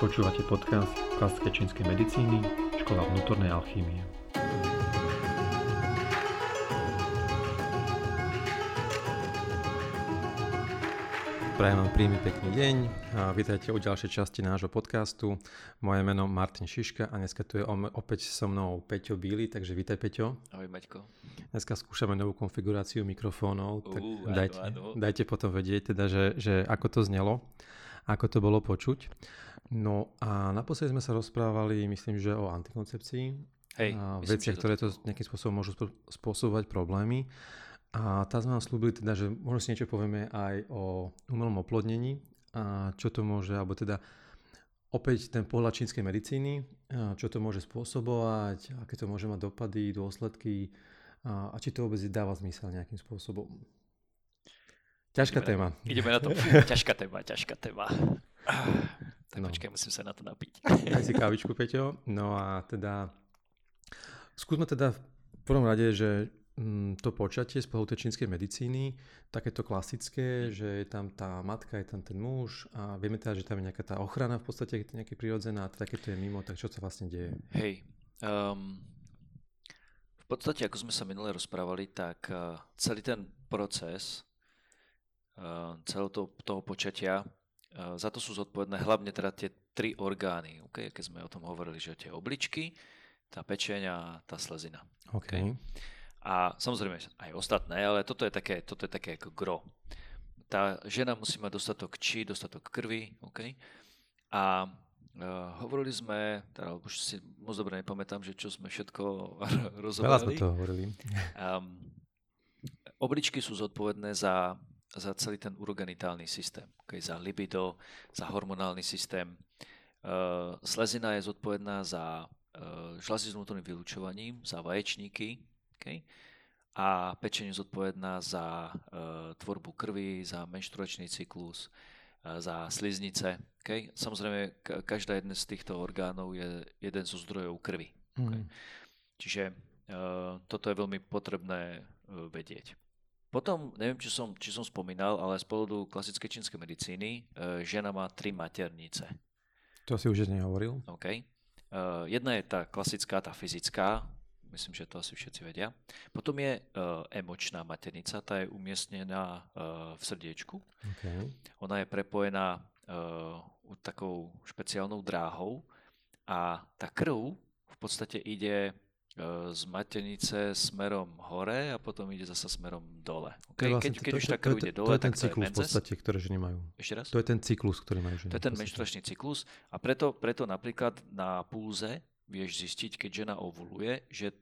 Počúvate podcast Klasika čínskej medicíny, škola vnútornej alchýmie. Prajem vám príjemný pekný deň a vítajte u ďalšej časti nášho podcastu. Moje meno Martin Šiška a dneska tu je opäť so mnou Peťo Bíly, takže vítaj Peťo. Ahoj Maťko. Dneska skúšame novú konfiguráciu mikrofónov, tak dajte potom vedieť, teda, že ako to znelo. Ako to bolo počuť. No a naposledy sme sa rozprávali, myslím, že o antikoncepcii. Hej, a veciach, ktoré to nejakým spôsobom môžu spôsobovať problémy. A tá sme vám slúbili, teda, že možno si niečo povieme aj o umelom oplodnení. A čo to môže, alebo teda opäť ten pohľad čínskej medicíny, čo to môže spôsobovať, aké to môže mať dopady, dôsledky a či to vôbec dáva zmysel nejakým spôsobom. Ťažká téma. Počkaj, musím sa na to napiť. Daj si kávičku, Peťo. No a teda, skúsme teda v prvom rade, že to počatie z pohľadu čínskej medicíny, takéto klasické, že je tam tá matka, je tam ten muž a vieme teda, že tam je nejaká tá ochrana v podstate, nejaká prirodzená, teda keď to je mimo, tak čo sa vlastne deje? Hej, v podstate, ako sme sa minule rozprávali, tak celý ten proces celého toho počatia. Za to sú zodpovedné hlavne teda tie tri orgány, okay? Keď sme o tom hovorili, že tie obličky, tá pečeň a tá slezina. Okay. A samozrejme aj ostatné, ale toto je také ako gro. Tá žena musí mať dostatok či, dostatok krvi, okay? A hovorili sme, teda už si moc dobre nepamätám, že čo sme všetko rozoberali. Veľa sme to hovorili. Obličky sú zodpovedné za celý ten urogenitálny systém, okay, za libido, za hormonálny systém. Slezina je zodpovedná za žľazy s vnútorným vylučovaním, za vaječníky, okay, a pečeň je zodpovedná za tvorbu krvi, za menštruačný cyklus, za sliznice. Okay. Samozrejme, každá jedna z týchto orgánov je jeden zo zdrojov krvi. Okay. Čiže toto je veľmi potrebné vedieť. Potom, neviem, či som spomínal, ale z pohľadu klasickej čínskej medicíny žena má tri maternice. To si už nehovoril. OK. Jedna je tá klasická, tá fyzická, myslím, že to asi všetci vedia. Potom je emočná maternica, tá je umiestnená v srdiečku. Okay. Ona je prepojená takou špeciálnou dráhou a tá krv v podstate ide z maternice smerom hore a potom ide zasa smerom dole. Okay? To vlastne, keď už tá krv ide dole, tak to je cyklus v podstate, ktoré ženy majú. Ešte raz? To je ten cyklus, ktorý majú ženy. To je ten menštruačný cyklus a preto napríklad na pulze vieš zistiť, keď žena ovuluje, že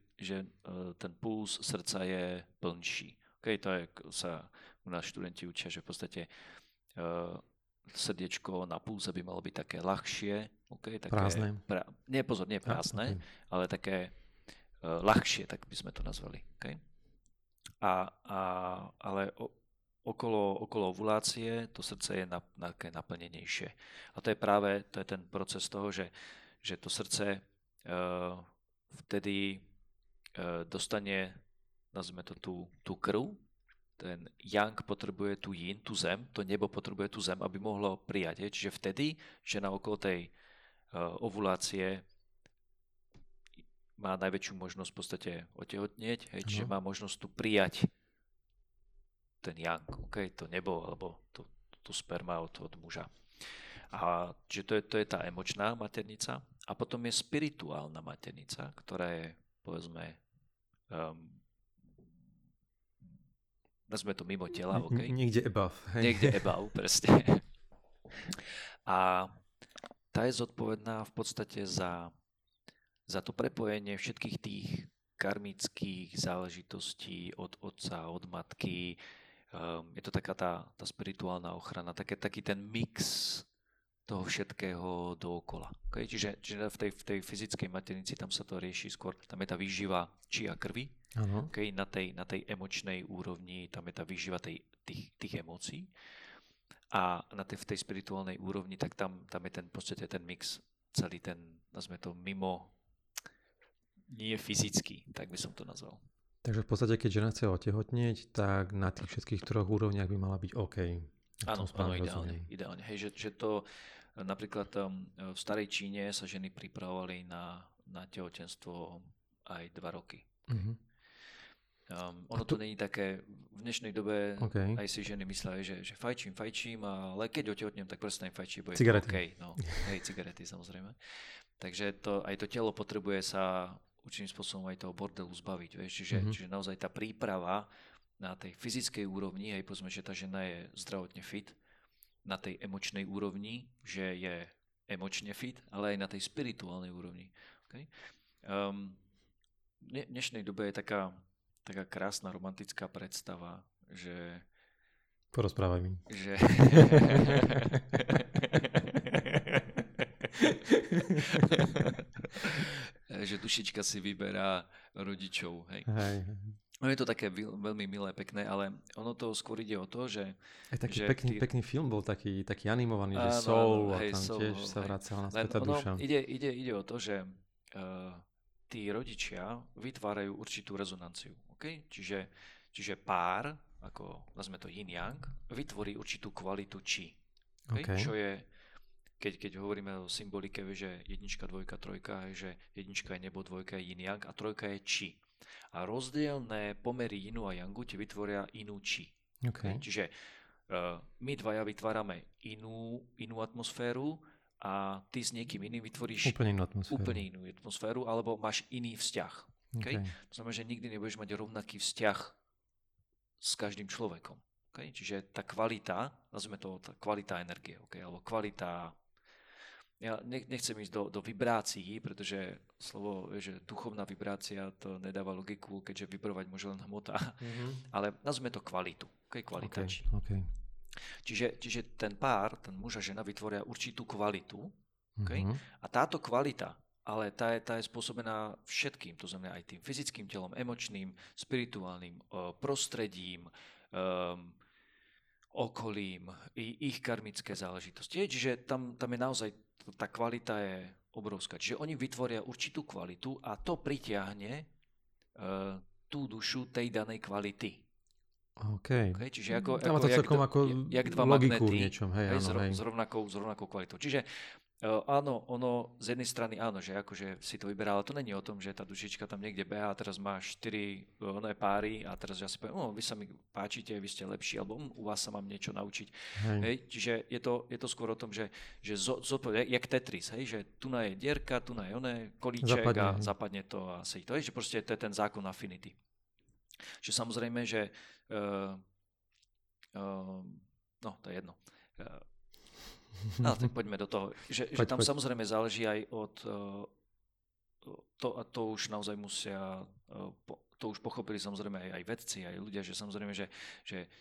ten puls srdca je plnší. Okay? To je, sa u nás študenti učia, že v podstate srdiečko na pulze by malo byť také ľahšie. Okay? Také prázdne. Nie prázdne, okay, ale také ľahšie, tak by sme to nazvali. Okay? Ale okolo ovulácie to srdce je naplnenejšie. A to je práve ten proces toho, že to srdce vtedy dostane, nazvime to tú krv. Ten yang potrebuje tú yin, tú zem, to nebo potrebuje tú zem, aby mohlo prijať. Čiže vtedy žena okolo tej ovulácie má najväčšiu možnosť v podstate otehotnieť, hej, čiže má možnosť tu prijať ten yang, okay, to nebo, alebo to sperma od muža. A čiže to je tá emočná maternica. A potom je spirituálna maternica, ktorá je, povedzme, nazme to mimo tela, okay? Niekde above. Hej. Niekde above, presne. A tá je zodpovedná v podstate za to prepojenie všetkých tých karmických záležitostí od otca, od matky. Je to taká tá spirituálna ochrana, taký ten mix toho všetkého dookola. Okay? Čiže v tej fyzickej maternici tam sa to rieši skôr, tam je tá výživa či a krvi. Okay? Na tej emočnej úrovni tam je tá výživa tých emócií. A v tej spirituálnej úrovni, tak tam je ten, v podstate ten mix, celý ten, nazme to mimo, nie fyzicky, tak by som to nazval. Takže v podstate, keď žena chce otehotnieť, tak na tých všetkých troch úrovniach by mala byť OK. Áno, ideálne. Hej, že to Napríklad v starej Číne sa ženy pripravovali na tehotenstvo aj 2 roky. Mm-hmm. Ono to není také, v dnešnej dobe aj si ženy myslia, že fajčím, ale keď otehotnem, tak prestanem fajčiť, bo je cigarety. To okej. No, hej, cigarety samozrejme. Takže aj to telo potrebuje sa určitým spôsobom aj toho bordelu zbaviť. Vieš? Čiže naozaj tá príprava na tej fyzickej úrovni, aj povedzme, že tá žena je zdravotne fit, na tej emočnej úrovni, že je emočne fit, ale aj na tej spirituálnej úrovni. Okay? V dnešnej dobe je taká krásna romantická predstava, že... Porozprávaj mi. Že... že dušička si vyberá rodičov. Hej. No je to také veľmi milé, pekné, ale ono to skôr ide o to, že... Aj taký pekný film bol taký animovaný, áno, že Soul, a tam Soul, tiež sa vracala naspäť duša. Ide o to, že... tí rodičia vytvárajú určitú rezonanciu. Okay? Čiže pár, ako nazveme to yin-yang, vytvorí určitú kvalitu chi. Okay? Okay. Čo je, keď hovoríme o symbolike, že 1, 2, 3, že 1 je nebo, 2 je yin-yang a 3 je chi. A rozdielne pomery yinu a yangu ti vytvoria inú chi. Okay. Okay? Čiže my dvaja vytvárame inú atmosféru, a ty s niekým iným vytvoríš úplne inú atmosféru alebo máš iný vzťah. Okay? Okay. To znamená, že nikdy nebudeš mať rovnaký vzťah s každým človekom. Okay? Čiže tá kvalita, nazvime to kvalita energie, okay? Alebo kvalita... Ja nechcem ísť do vibrácií, pretože slovo, že duchovná vibrácia, to nedáva logiku, keďže vibrovať môže len hmota, ale nazvime to kvalitu. Okay? Kvalita. Okay. Čiže ten pár, ten muž a žena vytvoria určitú kvalitu, okay? A táto kvalita, ale tá je spôsobená všetkým, to znamená aj tým fyzickým telom, emočným, spirituálnym prostredím, okolím, ich karmické záležitosti. Čiže tam je naozaj, tá kvalita je obrovská. Čiže oni vytvoria určitú kvalitu a to pritiahne tú dušu tej danej kvality. Okay. Čiže ako jak dva magnety niečom, s rovnakou kvalitou. Čiže áno, ono z jednej strany áno, že akože si to vyberá, ale to není o tom, že tá dušička tam niekde behá a teraz má 4 páry a teraz ja si poviem, vy sa mi páčite, vy ste lepší, alebo u vás sa mám niečo naučiť. Hej, čiže je to skôr o tom, že jak Tetris, hej, že tu na je dierka, tu na je kolíček zapadne. A zapadne to a sedí to. Hej, že proste to je ten zákon affinity. Že samozrejme, že no, to je jedno. Tak poďme do toho. Že tam samozrejme záleží aj od to už naozaj musia, to už pochopili samozrejme aj vedci, aj ľudia, že samozrejme, že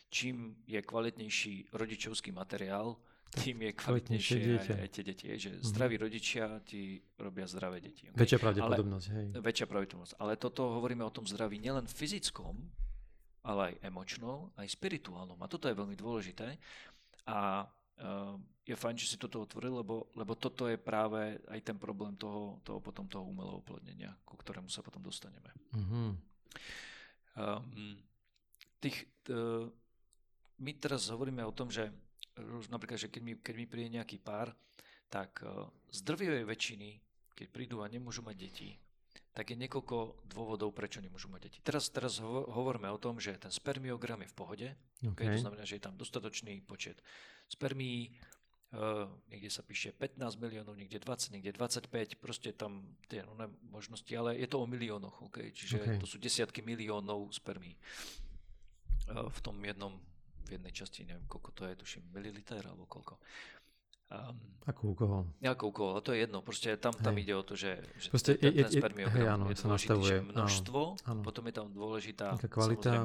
čím je kvalitnejší rodičovský materiál, tým je kvalitnejšie aj tie deti. Že zdraví rodičia ti robia zdravé deti. Okay? Väčšia pravdepodobnosť. Ale toto hovoríme o tom zdraví nielen fyzickom, ale aj emočnom, aj spirituálnom. A toto je veľmi dôležité. A je fajn, že si toto otvoril, lebo toto je práve aj ten problém toho umelého oplodnenia, ku ktorému sa potom dostaneme. Mm-hmm. My teraz hovoríme o tom, že napríklad, že keď mi príde nejaký pár, tak z drvivej väčšiny, keď prídu a nemôžu mať deti, tak je niekoľko dôvodov, prečo nemôžu mať deti. Teraz hovoríme o tom, že ten spermiogram je v pohode, okay. To znamená, že je tam dostatočný počet spermií, niekde sa píše 15 miliónov, niekde 20, niekde 25, proste tam tie možnosti, ale je to o miliónoch, okay. To sú desiatky miliónov spermií v tom v jednej časti, neviem, koľko to je, tuším, mililiter alebo koľko. Ako u koho, ale to je jedno. Proste tam ide o to, že ten spermiogram je dôležitý, že množstvo, áno. Potom je tam dôležitá kvalita,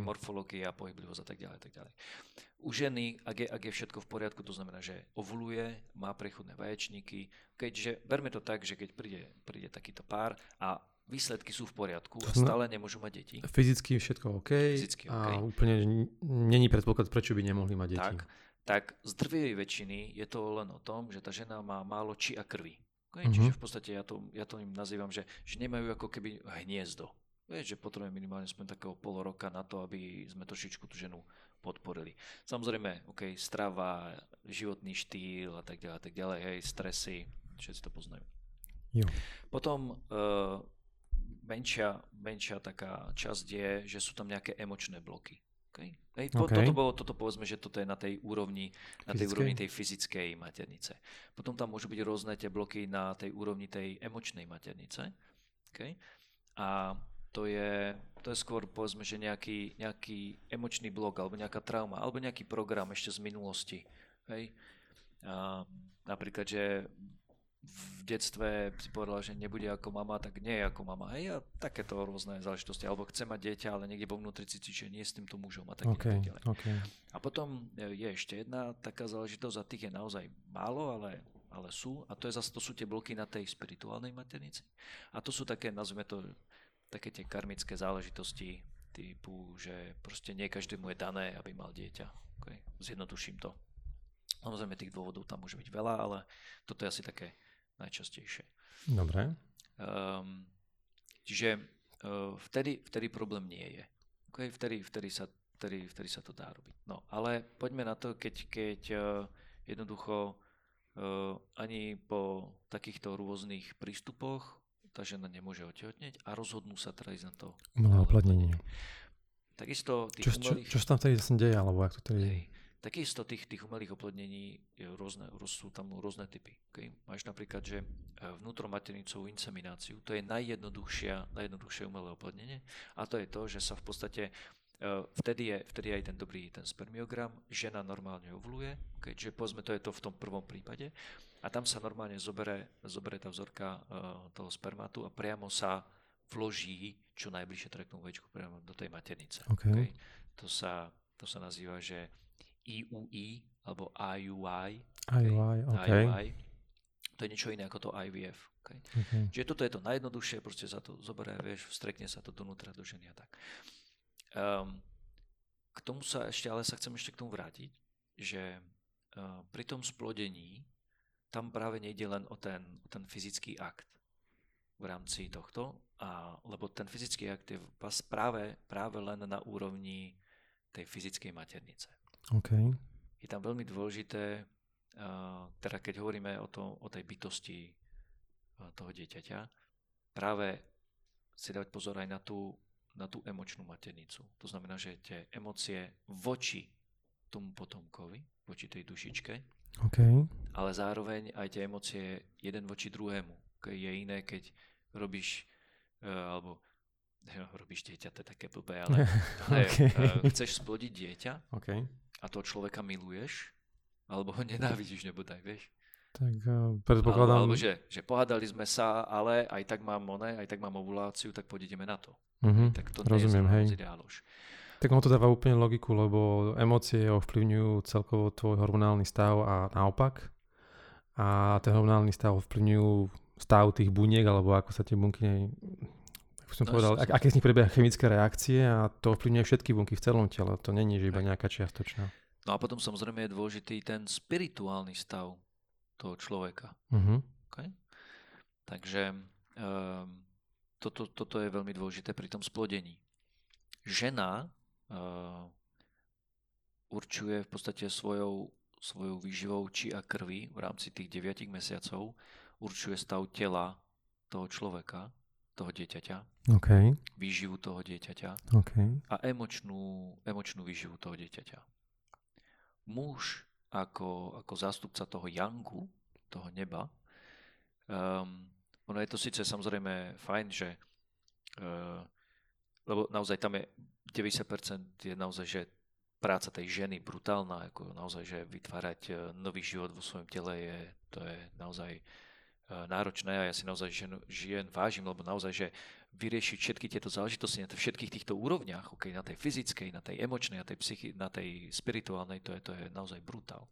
morfológia, pohyblivosť a tak ďalej. U ženy, ak je všetko v poriadku, to znamená, že ovuluje, má prechodné vaječníky, keďže berme to tak, že keď príde takýto pár a výsledky sú v poriadku a stále nemôžu mať deti. Fyzicky všetko OK. A úplne není predpoklad, prečo by nemohli mať deti. Tak z drvivej väčšiny je to len o tom, že tá žena má málo chi a krvi. Okay? Mm-hmm. Čiže v podstate ja to im nazývam, že nemajú ako keby hniezdo. Vieš, že potrebujeme minimálne aspoň takého pol roka na to, aby sme trošičku tú ženu podporili. Samozrejme, ok, strava, životný štýl a tak ďalej, hej, stresy, všetci to poznajú. Jo. Potom menšia taká časť je, že sú tam nejaké emočné bloky. Okay? Hej, okay. Toto povedzme, že toto je na tej úrovni tej fyzickej maternice. Potom tam môžu byť rôzne tie bloky na tej úrovni tej emočnej maternice. Okay? A to je skôr, povedzme, že nejaký emočný blok, alebo nejaká trauma, alebo nejaký program ešte z minulosti. Hej? A napríklad, že v detstve si povedala, že nebude ako mama, tak nie je ako mama. Hej? A takéto rôzne záležitosti. Alebo chce mať dieťa, ale niekde vo vnútri cíti, že nie s týmto mužom a tak ďalej. Okay. A potom je ešte jedna taká záležitosť, a tých je naozaj málo, ale sú. A to je zase, to sú tie bloky na tej spirituálnej maternici. A to sú také, nazvime to, také tie karmické záležitosti typu, že proste nie každému je dané, aby mal dieťa. Okay. Zjednoduším to. Samozrejme, tých dôvodov tam môže byť veľa, ale toto je asi také najčastejšie. Dobre. Čiže vtedy problém nie je. Okay? Vtedy sa to dá robiť. No, ale poďme na to, keď jednoducho ani po takýchto rôznych prístupoch tá žena nemôže otehotneť a rozhodnú sa teda ísť na to umelé oplodnenie. Takisto tých čo sa tam vtedy zase deje, alebo jak to teda je? Takisto tých umelých oplodnení sú tam rôzne typy. Okay? Máš napríklad, že vnútromaternicovú insemináciu, to je najjednoduchšie umelé oplodnenie, a to je to, že sa v podstate vtedy aj ten dobrý ten spermiogram, žena normálne ovuluje, keďže povedzme to je to v tom prvom prípade, a tam sa normálne zoberie tá vzorka toho spermatu a priamo sa vloží čo najbližšie treknú vejčku priamo do tej maternice. Okay. Okay? To sa nazýva, že IUI alebo IUI. Okay? Okay. IUI. To je niečo iné ako to IVF. Okay? Okay. Čiže toto je to najjednoduchšie, proste sa to zoberie, vieš, vstrekne sa to donútra do ženy a tak. K tomu chcem ešte k tomu vrátiť, že pri tom splodení tam práve nejde len o ten fyzický akt v rámci tohto, lebo ten fyzický akt je práve len na úrovni tej fyzickej maternice. Okay. Je tam veľmi dôležité, teda keď hovoríme o tej bytosti toho dieťaťa, práve si dať pozor aj na tú emočnú maternicu. To znamená, že tie emócie voči tomu potomkovi, voči tej dušičke, okay, ale zároveň aj tie emócie jeden voči druhému. Je iné, keď robíš, alebo robíš dieťa, to je také blbé, ale okay, chceš splodiť dieťa, okay, a toho človeka miluješ, alebo ho nenávidíš, nebodaj, vieš. Tak predpokladám. Alebo že pohádali sme sa, ale aj tak mám ovuláciu, tak pôjdeme na to. Mm-hmm. Tak to rozumiem, hej. Tak ono to dáva úplne logiku, lebo emócie ovplyvňujú celkovo tvoj hormonálny stav a naopak. A ten hormonálny stav ovplyvňujú stav tých buniek, alebo ako sa tie bunky, ako som povedal, aké z nich prebieha chemické reakcie, a to ovplyvňuje všetky bunky v celom tele. To není, že iba nejaká čiastočná. No a potom samozrejme je dôležitý ten spirituálny stav toho človeka. Uh-huh. Okay? Takže toto je veľmi dôležité pri tom splodení. Žena určuje v podstate svojou výživou či a krvi v rámci tých 9 mesiacov určuje stav tela toho človeka, toho dieťaťa, okay, výživu toho dieťaťa, okay, a emočnú výživu toho dieťaťa. Muž ako zástupca toho jangu, toho neba. Ono je to síce samozrejme fajn, že lebo naozaj tam je 90% je naozaj, že práca tej ženy brutálna, ako naozaj, že vytvárať nový život vo svojom tele to je naozaj náročné, a ja si naozaj žien vážim, lebo naozaj, že vyriešiť všetky tieto záležitosti na všetkých týchto úrovniach, okay, na tej fyzickej, na tej emočnej, na tej spirituálnej, to je naozaj brutál.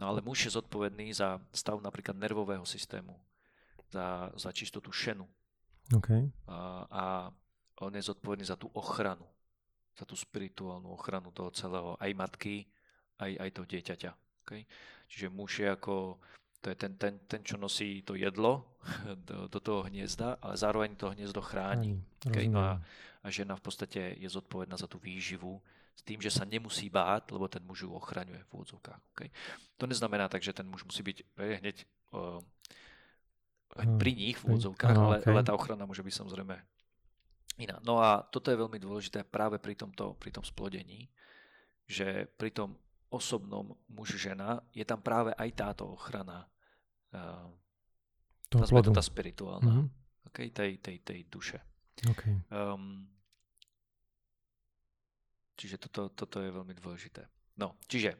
No ale muž je zodpovedný za stav napríklad nervového systému, za čistotu šenu. Okay. A on je zodpovedný za tú ochranu, za tú spirituálnu ochranu toho celého, aj matky, aj toho dieťaťa. Okay? Čiže muž je ako To je ten, čo nosí to jedlo do toho hniezda, ale zároveň to hniezdo chráni. Okay? No a žena v podstate je zodpovedná za tú výživu s tým, že sa nemusí báť, lebo ten muž ju ochraňuje v úvodzovkách. Okay? To neznamená tak, že ten muž musí byť hneď pri nich v úvodzovkách, ale tá ochrana môže byť samozrejme iná. No a toto je veľmi dôležité práve pri tom splodení, že pri tom osobnom muž-žena je tam práve aj táto ochrana tá spirituálna, okay, tej duše. Okay. Čiže toto je veľmi dôležité. No, čiže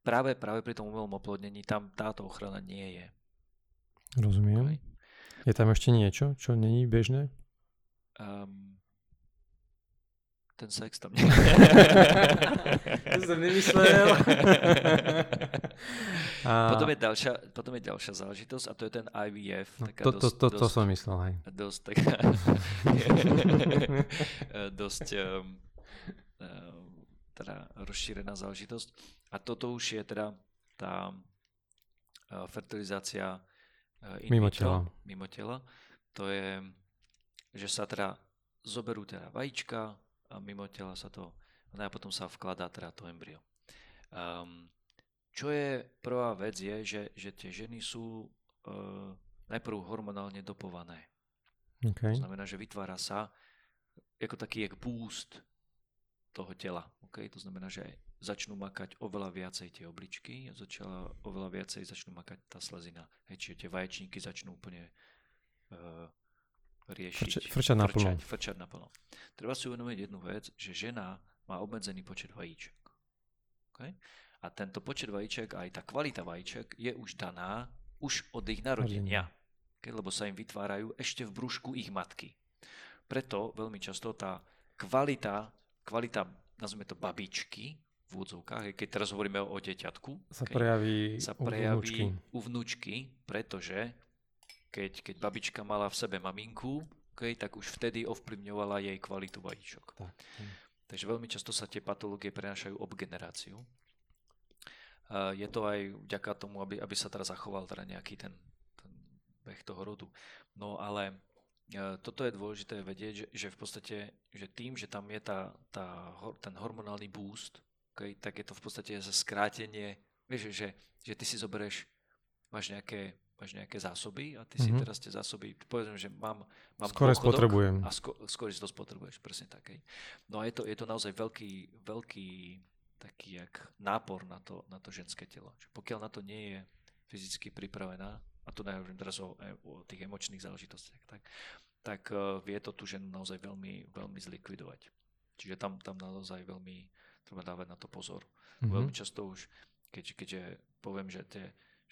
práve pri tom umelom oplodnení tam táto ochrana nie je. Rozumiem. Okay. Je tam ešte niečo, čo není bežné? Ten sex tam nie. To som nemyslel. Potom je ďalšia záležitosť a to je ten IVF. To som myslel, hej. Dosť taká... dosť teda rozšírená záležitosť. A toto už je teda tá fertilizácia mimo tela. To je, že sa teda zoberú teda vajíčka, a mimo tela sa to, a potom sa vkladá teda to embryo. Čo je prvá vec je, že tie ženy sú najprv hormonálne dopované. Okay. To znamená, že vytvára sa ako taký boost toho tela. Okay? To znamená, že začnú makať oveľa viacej tie obličky, začnú makať tá slezina. Hej, čiže tie vaječníky začnú úplne... riešiť. Frčať naplno. Treba si uvedomiť jednu vec, že žena má obmedzený počet vajíček. Okay? A tento počet vajíček, aj tá kvalita vajíček je už daná už od ich narodenia. Okay? Lebo sa im vytvárajú ešte v brúšku ich matky. Preto veľmi často tá kvalita nazvime to babičky v úvodzovkách, keď teraz hovoríme o deťatku, sa prejaví u vnúčky, pretože keď babička mala v sebe maminku, okay, tak už vtedy ovplyvňovala jej kvalitu vajíčok. Tak. Takže veľmi často sa tie patológie prenášajú ob generáciu. Je to aj vďaka tomu, aby sa teda zachoval teda nejaký ten beh toho rodu. No ale toto je dôležité vedieť, že v podstate že tým, že tam je ten hormonálny boost, okay, tak je to v podstate skrátenie, vieš, že ty si zoberieš, máš nejaké zásoby a ty si teraz tie zásoby, povedzme, že mám skôr dôchodok spotrebujem. A skôr si to spotrebuješ, presne také. No a je to naozaj veľký taký jak nápor na to ženské telo. Čiže pokiaľ na to nie je fyzicky pripravená, a tu najhovorím teraz o tých emočných záležitostiach, tak vie to tú ženu naozaj veľmi, veľmi zlikvidovať. Čiže tam naozaj veľmi treba dávať na to pozor. Veľmi často už, keďže poviem, že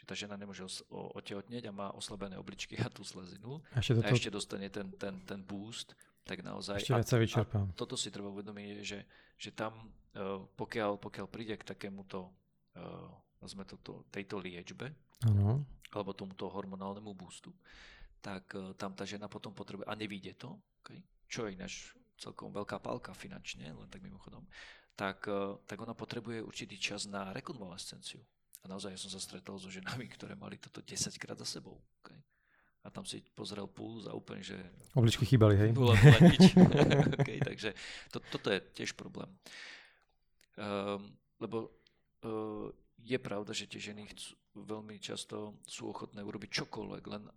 tá žena nemôže otehotnieť a má oslabené obličky a tú slezinu a ešte dostane ten boost, tak naozaj... Ešte viac sa vyčerpám. Toto si treba uvedomiť, že tam, pokiaľ príde k takémuto, tejto liečbe, alebo tomuto hormonálnemu boostu, tak tam tá žena potom potrebuje, a nevíde to, okay, čo je ináč celkom veľká pálka finančne, len tak mimochodom, tak ona potrebuje určitý čas na rekonvalescenciu. A naozaj ja som sa stretol so ženami, ktoré mali toto 10-krát za sebou. Okay? A tam si pozrel puls a úplne, že... Obličky chýbali, hej? Bola nič. Okay, takže toto je tiež problém. Lebo je pravda, že tie ženy veľmi často sú ochotné urobiť čokoľvek, len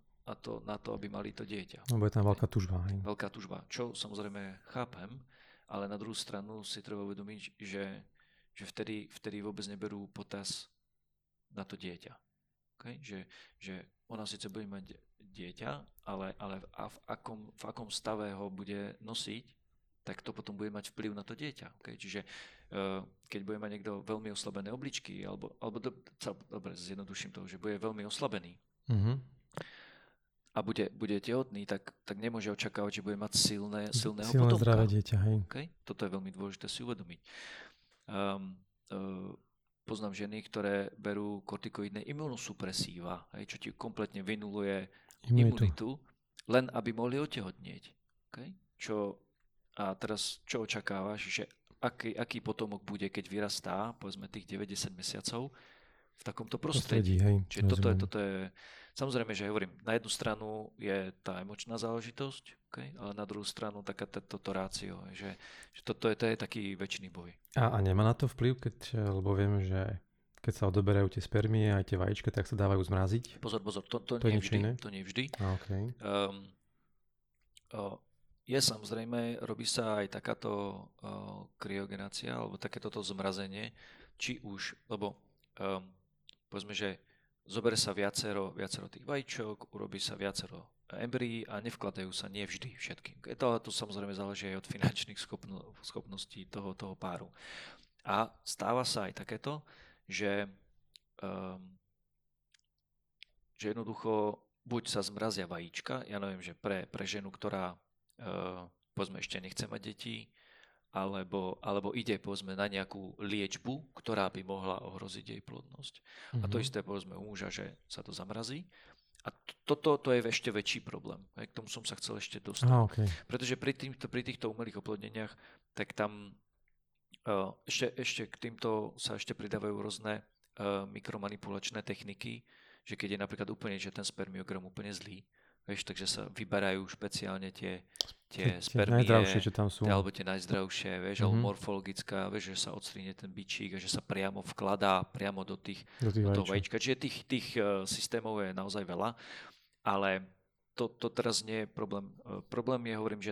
na to, aby mali to dieťa. Lebo je tam veľká tužba. Hej? Veľká tužba, čo samozrejme chápem, ale na druhú stranu si treba uvedomiť, že vtedy vôbec neberú potaz na to dieťa. Okay? Že ona síce bude mať dieťa, ale v akom stave ho bude nosiť, tak to potom bude mať vplyv na to dieťa. Okay? Čiže keď bude mať niekto veľmi oslabené obličky, dobre, zjednoduším to, že bude veľmi oslabený a bude tehotný, tak nemôže očakávať, že bude mať silného potomka. Silné zdravé dieťa, hej. Okay? Toto je veľmi dôležité si uvedomiť. Poznám ženy, ktoré berú kortikoidné imunosupresíva, čo ti kompletne vynuluje imunitu, len aby mohli otehotnieť. Okay? A teraz čo očakávaš, že aký potomok bude, keď vyrastá, povedzme tých 90 mesiacov, v takomto prostredí. Čiže toto je... Samozrejme, že hovorím, na jednu stranu je tá emočná záležitosť, okay? Ale na druhú stranu taká toto rácio, že toto je taký väčší boj. A nemá na to vplyv, lebo vieme, že keď sa odoberajú tie spermie a tie vajíčka, tak sa dávajú zmraziť? Pozor, to nie vždy. To nie vždy. Okay. Je samozrejme, robí sa aj takáto kryogenácia alebo takéto zmrazenie, či už, lebo povedzme, že zoberie sa viacero tých vajíčok, urobí sa viacero embryí a nevkladajú sa nie vždy všetky. To samozrejme záleží aj od finančných schopností toho páru. A stáva sa aj takéto, že jednoducho buď sa zmrazia vajíčka, ja neviem, že pre ženu, ktorá povedzme ešte nechce mať deti, alebo ide povedzme na nejakú liečbu, ktorá by mohla ohroziť jej plodnosť. Mm-hmm. A to isté povedzme u muža, že sa to zamrazí. A toto je ešte väčší problém. K tomu som sa chcel ešte dostať. Okay. Pretože pri týchto umelých oplodneniach, tak tam ešte k týmto sa ešte pridávajú rôzne mikromanipulačné techniky, že keď je napríklad úplne, že ten spermiogram úplne zlý, vieš, takže sa vyberajú špeciálne tie spermie, čo tam sú. Alebo tie najzdravšie, vieš, alebo morfologická, vieš, že sa odstríne ten bičík a že sa priamo vkladá priamo do toho vajíčka. Čiže tých systémov je naozaj veľa, ale to teraz nie je problém. Problém je, hovorím, že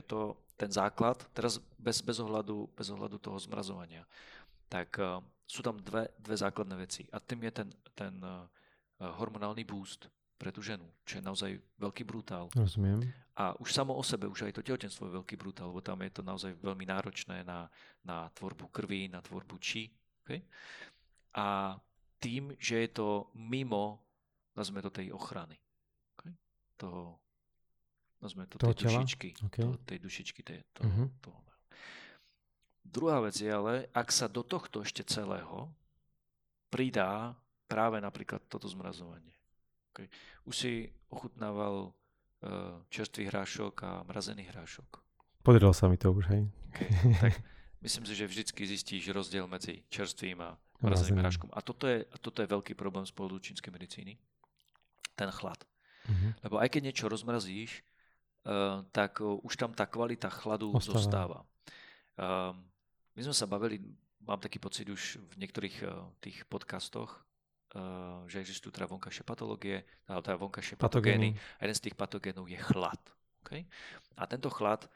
ten základ, teraz bez ohľadu toho zmrazovania, tak sú tam dve základné veci. A tým je ten hormonálny boost pre tú ženu, čo je naozaj veľký brutál. Rozumiem. A už samo o sebe, už aj to tehotenstvo je veľký brutál, lebo tam je to naozaj veľmi náročné na tvorbu krvi, na tvorbu či. Okay? A tým, že je to mimo, nazveme to tej ochrany. Okay? Toho, nazveme to tej dušičky. Okay. Toho. Druhá vec je ale, ak sa do tohto ešte celého pridá práve napríklad toto zmrazovanie. Okay. Už si ochutnával čerstvý hrášok a mrazený hrášok. Podarilo sa mi to už, hej. Okay. Tak myslím si, že vždycky zistíš rozdiel medzi čerstvým a mrazeným hráškom. A toto je veľký problém z pohľadu čínskej medicíny. Ten chlad. Uh-huh. Lebo aj keď niečo rozmrazíš, tak už tam tá kvalita chladu zostáva. My sme sa bavili, mám taký pocit už v niektorých tých podcastoch, že existujú teda vonkajšie patológie, teda vonkajšie patogény. A jeden z tých patogénov je chlad. Okay? A tento chlad,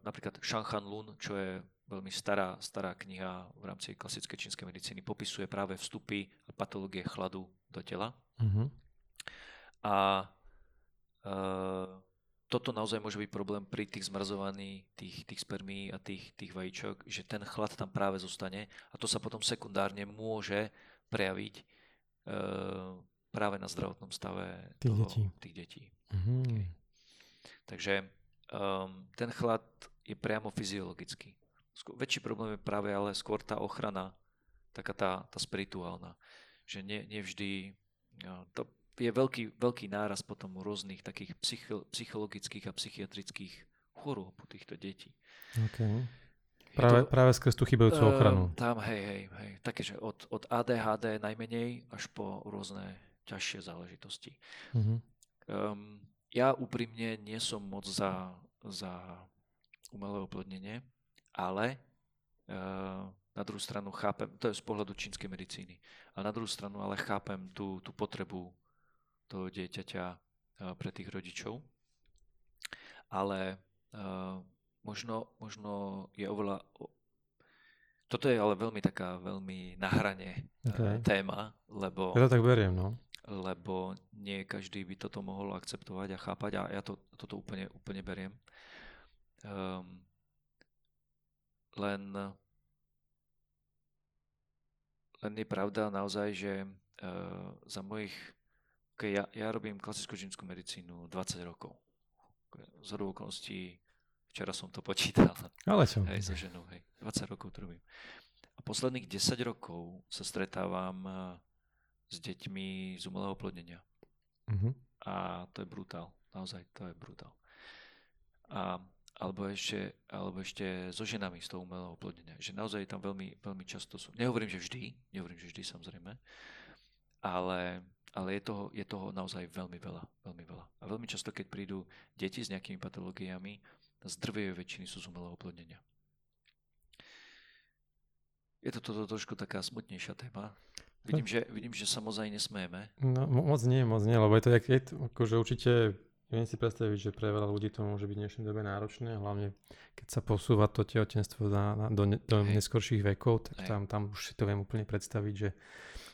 napríklad Shang Han Lun, čo je veľmi stará kniha v rámci klasickej čínskej medicíny, popisuje práve vstupy a patológie chladu do tela. Mm-hmm. A toto naozaj môže byť problém pri tých zmrazovaní tých spermí a tých vajíčok, že ten chlad tam práve zostane a to sa potom sekundárne môže prejaviť práve na zdravotnom stave tých detí. Mm-hmm. Okay. Takže ten chlad je priamo fyziologický. Väčší problém je práve ale skôr tá ochrana, taká tá spirituálna. Že nevždy... To je veľký náraz potom rôznych takých psychologických a psychiatrických chorôb u týchto detí. Okay. Práve skrz tú chybajúcu ochranu. Tam, hej. Takže od ADHD najmenej až po rôzne ťažšie záležitosti. Mm-hmm. Ja úprimne nie som moc za umelé oplodnenie, ale na druhú stranu chápem, to je z pohľadu čínskej medicíny, a na druhú stranu ale chápem tú potrebu toho dieťaťa pre tých rodičov. Ale možno je oveľa... Toto je ale veľmi na hrane téma, lebo... Ja to tak beriem, no. Lebo nie každý by toto mohol akceptovať a chápať a ja toto úplne beriem. Len je pravda naozaj, že za mojich... Okay, ja robím klasickú čínsku medicínu 20 rokov. Z okolností... Včera som to počítal. Ale čo? Hej, so ženou, hej. 20 rokov trvím. A posledných 10 rokov sa stretávam s deťmi z umelého oplodnenia. Uh-huh. A to je brutál. Naozaj, to je brutál. Alebo ešte so ženami z toho umelého oplodnenia. Že naozaj tam veľmi, veľmi často sú. Nehovorím, že vždy samozrejme, ale je toho naozaj veľmi veľa. A veľmi často, keď prídu deti s nejakými patológiami, z drvej väčšiny sú z umelého oplodnenia. Je to toto trošku taká smutnejšia téma. Vidím, že sa moc aj nesmejeme. No, moc nie, lebo je to, akože určite, viem si predstaviť, že pre veľa ľudí to môže byť v dnešnej dobe náročné, hlavne keď sa posúva to tehotenstvo do neskorších vekov, tak tam už si to viem úplne predstaviť, že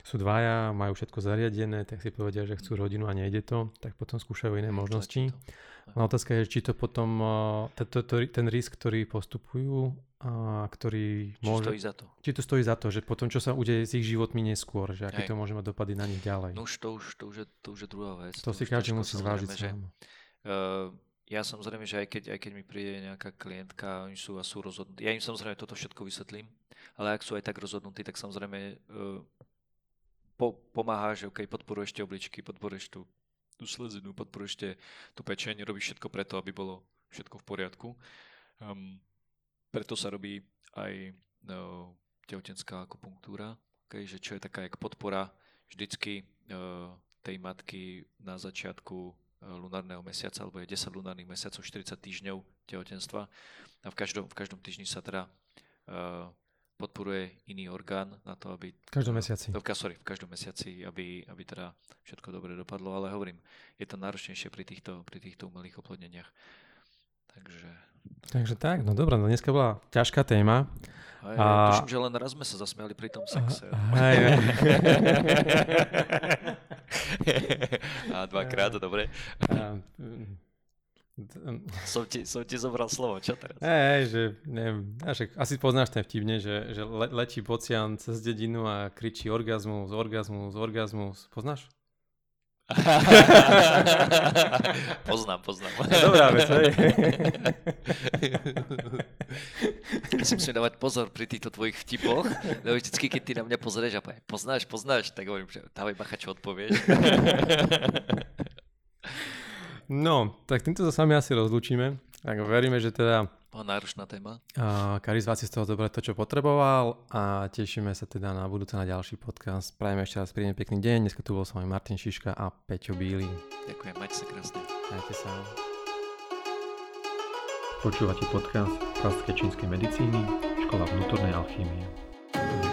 sú dvaja, majú všetko zariadené, tak si povedia, že chcú rodinu a nejde to, tak potom skúšajú iné možnosti. Ale otázka je, či to potom, ten risk, ktorý postupujú, a ktorý môže... Či to stojí za to, že potom, čo sa udeje s ich životmi neskôr, že aké to môže mať dopady na nich ďalej. No už to už je druhá vec. To si každý musí zvážiť sám. Ja samozrejme, že aj keď mi príde nejaká klientka, oni sú rozhodnutí. Ja im samozrejme toto všetko vysvetlím, ale ak sú aj tak rozhodnutí, tak samozrejme pomáha, že okay, podporuješ tie obličky, podporuješ tú slezinu, podporuješ tú pečeň, robíš všetko preto, aby bolo všetko v poriadku. Preto sa robí aj tehotenská akupunktúra, že čo je taká jak podpora vždycky tej matky na začiatku lunárneho mesiaca, alebo je 10 lunárnych mesiacov, 40 týždňov tehotenstva. A v každom týždni sa teda podporuje iný orgán na to, aby... V každom mesiaci, aby teda všetko dobre dopadlo. Ale hovorím, je to náročnejšie pri týchto umelých oplodneniach. Takže tak, no dobré, no dneska bola ťažká téma. Ja tuším, že len raz sme sa zasmiali pri tom sexe. A dvakrát, dobre. Som ti zobral slovo, čo teraz? Asi poznáš ten vtipne, že letí bocian cez dedinu a kričí orgazmus. Poznáš? Poznám. Dobrá vec, hej. Ja si musím dávať pozor pri týchto tvojich vtipoch, lebo vždycky, keď ty na mňa pozrieš a poznáš, tak hovorím, že dávaj bacha, čo odpovieš. No, tak týmto sa sami asi rozlúčime. Tak veríme, že teda... náročná téma. Každý z vás si z toho zobrať to, čo potreboval, a tešíme sa teda na budúce na ďalší podcast. Prajeme ešte raz príjemný pekný deň. Dneska tu bol s vami Martin Šiška a Peťo Bíly. Ďakujem, majte sa krásne. Majte sa. Počúvate podcast Praktické čínskej medicíny, Škola vnútornej alchymie.